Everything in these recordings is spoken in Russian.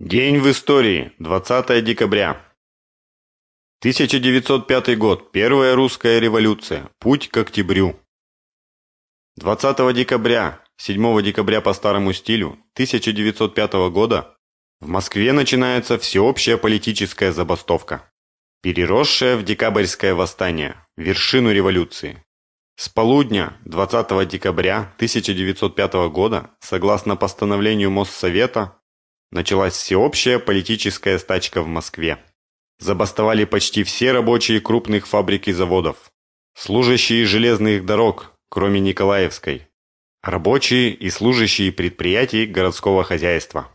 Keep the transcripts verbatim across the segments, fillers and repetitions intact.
День в истории. двадцатое декабря. тысяча девятьсот пятый год. Первая русская революция. Путь к октябрю. двадцатого декабря, седьмого декабря по старому стилю тысяча девятьсот пятого года в Москве начинается всеобщая политическая забастовка, переросшая в декабрьское восстание, вершину революции. С полудня двадцатого декабря тысяча девятьсот пятого года, согласно постановлению Моссовета, началась всеобщая политическая стачка в Москве. Забастовали почти все рабочие крупных фабрик и заводов, служащие железных дорог, кроме Николаевской, рабочие и служащие предприятий городского хозяйства.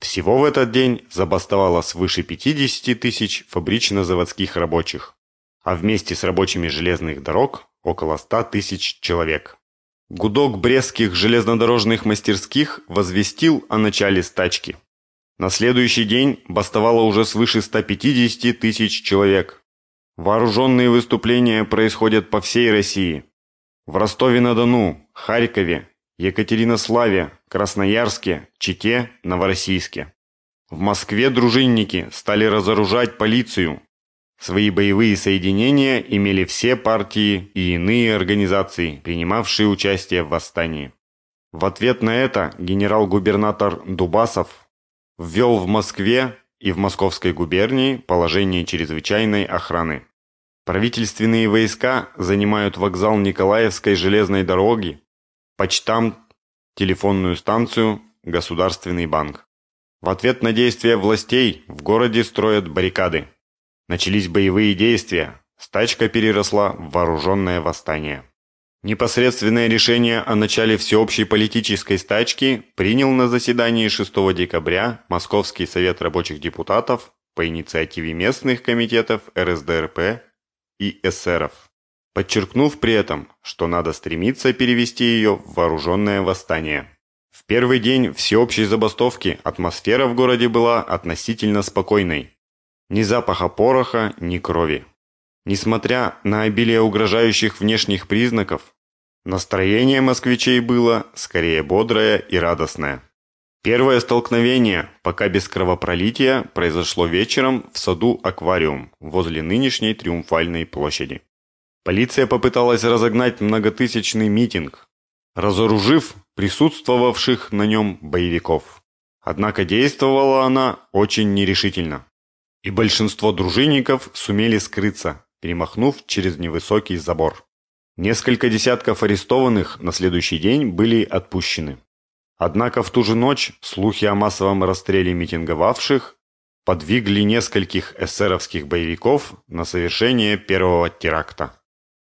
Всего в этот день забастовало свыше пятидесяти тысяч фабрично-заводских рабочих, а вместе с рабочими железных дорог около ста тысяч человек. Гудок брестских железнодорожных мастерских возвестил о начале стачки. На следующий день бастовало уже свыше ста пятидесяти тысяч человек. Вооруженные выступления происходят по всей России. В Ростове-на-Дону, Харькове, Екатеринославе, Красноярске, Чите, Новороссийске. В Москве дружинники стали разоружать полицию. Свои боевые соединения имели все партии и иные организации, принимавшие участие в восстании. В ответ на это генерал-губернатор Дубасов ввел в Москве и в Московской губернии положение чрезвычайной охраны. Правительственные войска занимают вокзал Николаевской железной дороги, почтамт, телефонную станцию, Государственный банк. В ответ на действия властей в городе строят баррикады. Начались боевые действия, стачка переросла в вооруженное восстание. Непосредственное решение о начале всеобщей политической стачки принял на заседании шестого декабря Московский совет рабочих депутатов по инициативе местных комитетов эр эс дэ эр пэ и эсеров, подчеркнув при этом, что надо стремиться перевести ее в вооруженное восстание. В первый день всеобщей забастовки атмосфера в городе была относительно спокойной. Ни запаха пороха, ни крови. Несмотря на обилие угрожающих внешних признаков, настроение москвичей было скорее бодрое и радостное. Первое столкновение, пока без кровопролития, произошло вечером в саду «Аквариум» возле нынешней Триумфальной площади. Полиция попыталась разогнать многотысячный митинг, разоружив присутствовавших на нем боевиков. Однако действовала она очень нерешительно, и большинство дружинников сумели скрыться, перемахнув через невысокий забор. Несколько десятков арестованных на следующий день были отпущены. Однако в ту же ночь слухи о массовом расстреле митинговавших подвигли нескольких эсеровских боевиков на совершение первого теракта.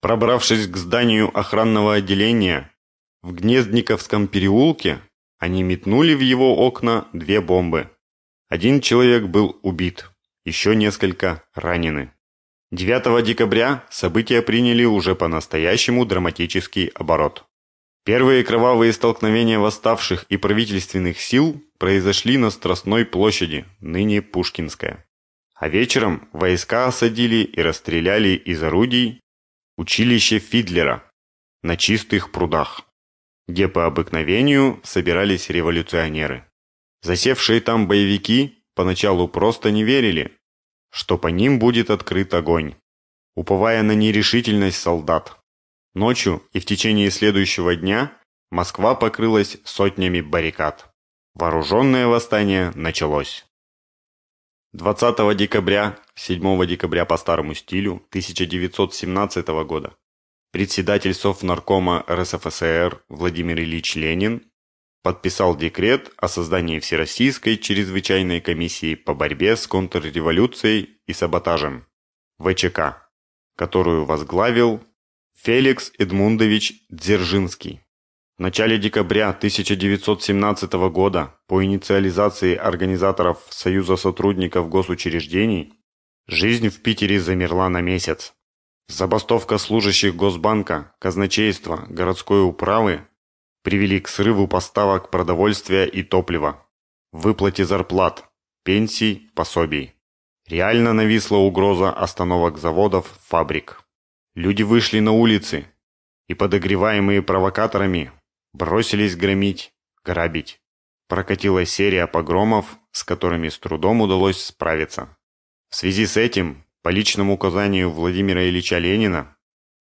Пробравшись к зданию охранного отделения в Гнездниковском переулке, они метнули в его окна две бомбы. Один человек был убит, еще несколько ранены. девятого декабря события приняли уже по-настоящему драматический оборот. Первые кровавые столкновения восставших и правительственных сил произошли на Страстной площади, ныне Пушкинская. А вечером войска осадили и расстреляли из орудий училище Фидлера на Чистых прудах, где по обыкновению собирались революционеры. Засевшие там боевики поначалу просто не верили, что по ним будет открыт огонь, уповая на нерешительность солдат. Ночью и в течение следующего дня Москва покрылась сотнями баррикад. Вооруженное восстание началось. двадцатого декабря, седьмого декабря по старому стилю тысяча девятьсот семнадцатого года, председатель Совнаркома эр эс эф эс эр Владимир Ильич Ленин подписал декрет о создании Всероссийской чрезвычайной комиссии по борьбе с контрреволюцией и саботажем вэ че ка, которую возглавил Феликс Эдмундович Дзержинский. В начале декабря тысяча девятьсот семнадцатого года по инициализации организаторов Союза сотрудников госучреждений жизнь в Питере замерла на месяц. Забастовка служащих Госбанка, казначейства, городской управы привели к срыву поставок продовольствия и топлива, выплате зарплат, пенсий, пособий. Реально нависла угроза остановок заводов, фабрик. Люди вышли на улицы и, подогреваемые провокаторами, бросились громить, грабить. Прокатилась серия погромов, с которыми с трудом удалось справиться. В связи с этим, по личному указанию Владимира Ильича Ленина,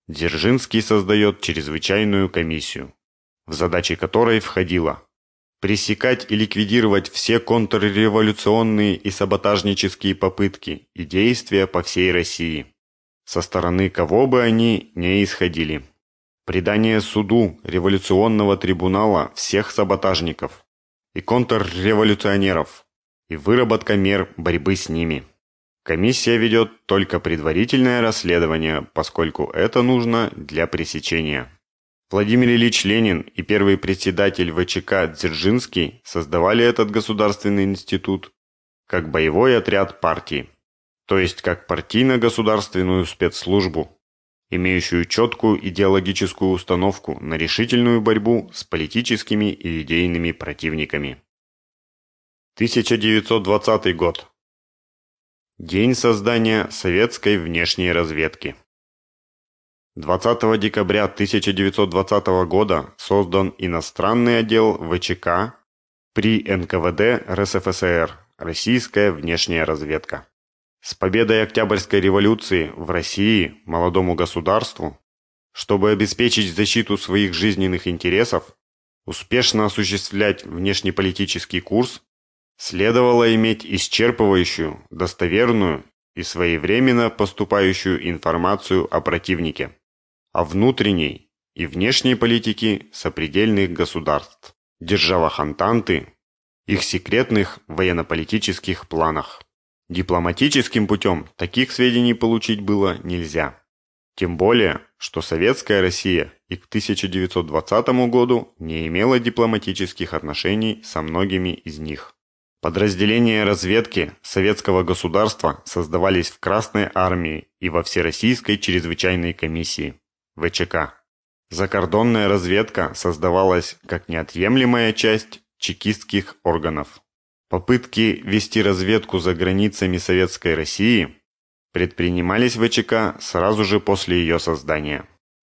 Дзержинский создает чрезвычайную комиссию, в задачи которой входило пресекать и ликвидировать все контрреволюционные и саботажнические попытки и действия по всей России, со стороны кого бы они ни исходили. Предание суду революционного трибунала всех саботажников и контрреволюционеров и выработка мер борьбы с ними. Комиссия ведет только предварительное расследование, поскольку это нужно для пресечения. Владимир Ильич Ленин и первый председатель ВЧК Дзержинский создавали этот государственный институт как боевой отряд партии, то есть как партийно-государственную спецслужбу, имеющую четкую идеологическую установку на решительную борьбу с политическими и идейными противниками. тысяча девятьсот двадцатый год. День создания советской внешней разведки. двадцатого декабря тысяча девятьсот двадцатого года создан иностранный отдел ВЧК при эн ка вэ дэ эр эс эф эс эр «Российская внешняя разведка». С победой Октябрьской революции в России молодому государству, чтобы обеспечить защиту своих жизненных интересов, успешно осуществлять внешнеполитический курс, следовало иметь исчерпывающую, достоверную и своевременно поступающую информацию о противнике, о внутренней и внешней политике сопредельных государств, державах Антанты, их секретных военно-политических планах. Дипломатическим путем таких сведений получить было нельзя. Тем более, что Советская Россия и к тысяча девятьсот двадцатому году не имела дипломатических отношений со многими из них. Подразделения разведки советского государства создавались в Красной армии и во Всероссийской чрезвычайной комиссии ВЧК. Закордонная разведка создавалась как неотъемлемая часть чекистских органов. Попытки вести разведку за границами Советской России предпринимались ВЧК сразу же после ее создания.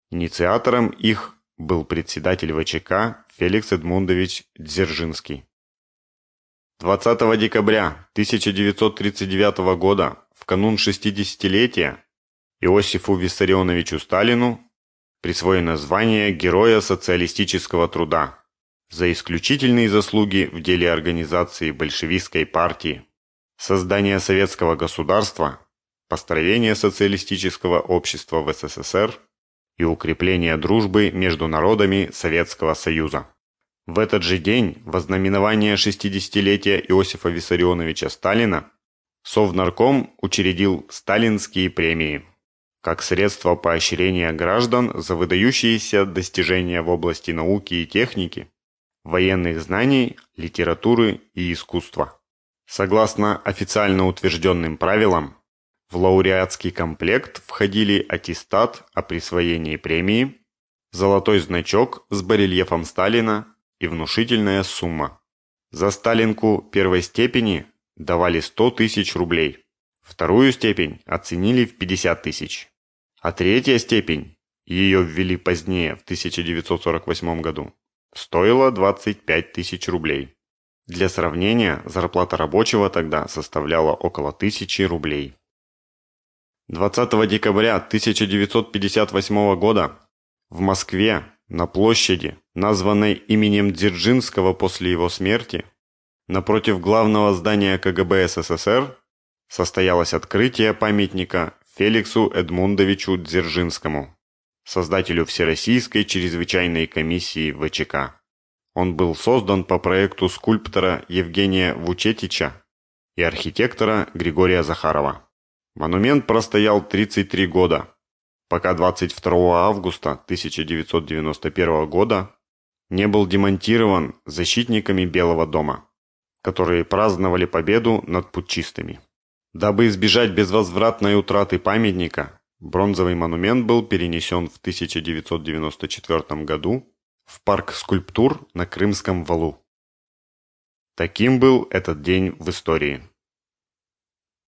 Инициатором их был председатель ВЧК Феликс Эдмундович Дзержинский. двадцатого декабря тысяча девятьсот тридцать девятого года, в канун шестидесятилетия, Иосифу Виссарионовичу Сталину присвоено звание Героя социалистического труда за исключительные заслуги в деле организации большевистской партии, создания советского государства, построения социалистического общества в эс эс эс эр и укрепления дружбы между народами Советского Союза. В этот же день, во знаменование шестидесятилетия Иосифа Виссарионовича Сталина, Совнарком учредил сталинские премии как средство поощрения граждан за выдающиеся достижения в области науки и техники, военных знаний, литературы и искусства. Согласно официально утвержденным правилам, в лауреатский комплект входили аттестат о присвоении премии, золотой значок с барельефом Сталина и внушительная сумма. За Сталинку первой степени давали сто тысяч рублей, вторую степень оценили в пятьдесят тысяч, а третья степень, ее ввели позднее в тысяча девятьсот сорок восьмом году, стоило двадцать пять тысяч рублей. Для сравнения, зарплата рабочего тогда составляла около тысячи рублей. двадцатого декабря тысяча девятьсот пятьдесят восьмого года в Москве на площади, названной именем Дзержинского после его смерти, напротив главного здания ка гэ бэ эс эс эс эр, состоялось открытие памятника Феликсу Эдмундовичу Дзержинскому, создателю Всероссийской чрезвычайной комиссии ВЧК. Он был создан по проекту скульптора Евгения Вучетича и архитектора Григория Захарова. Монумент простоял тридцать три года, пока двадцать второго августа тысяча девятьсот девяносто первого года не был демонтирован защитниками Белого дома, которые праздновали победу над путчистами. Дабы избежать безвозвратной утраты памятника, бронзовый монумент был перенесен в тысяча девятьсот девяносто четвёртом году в парк скульптур на Крымском валу. Таким был этот день в истории.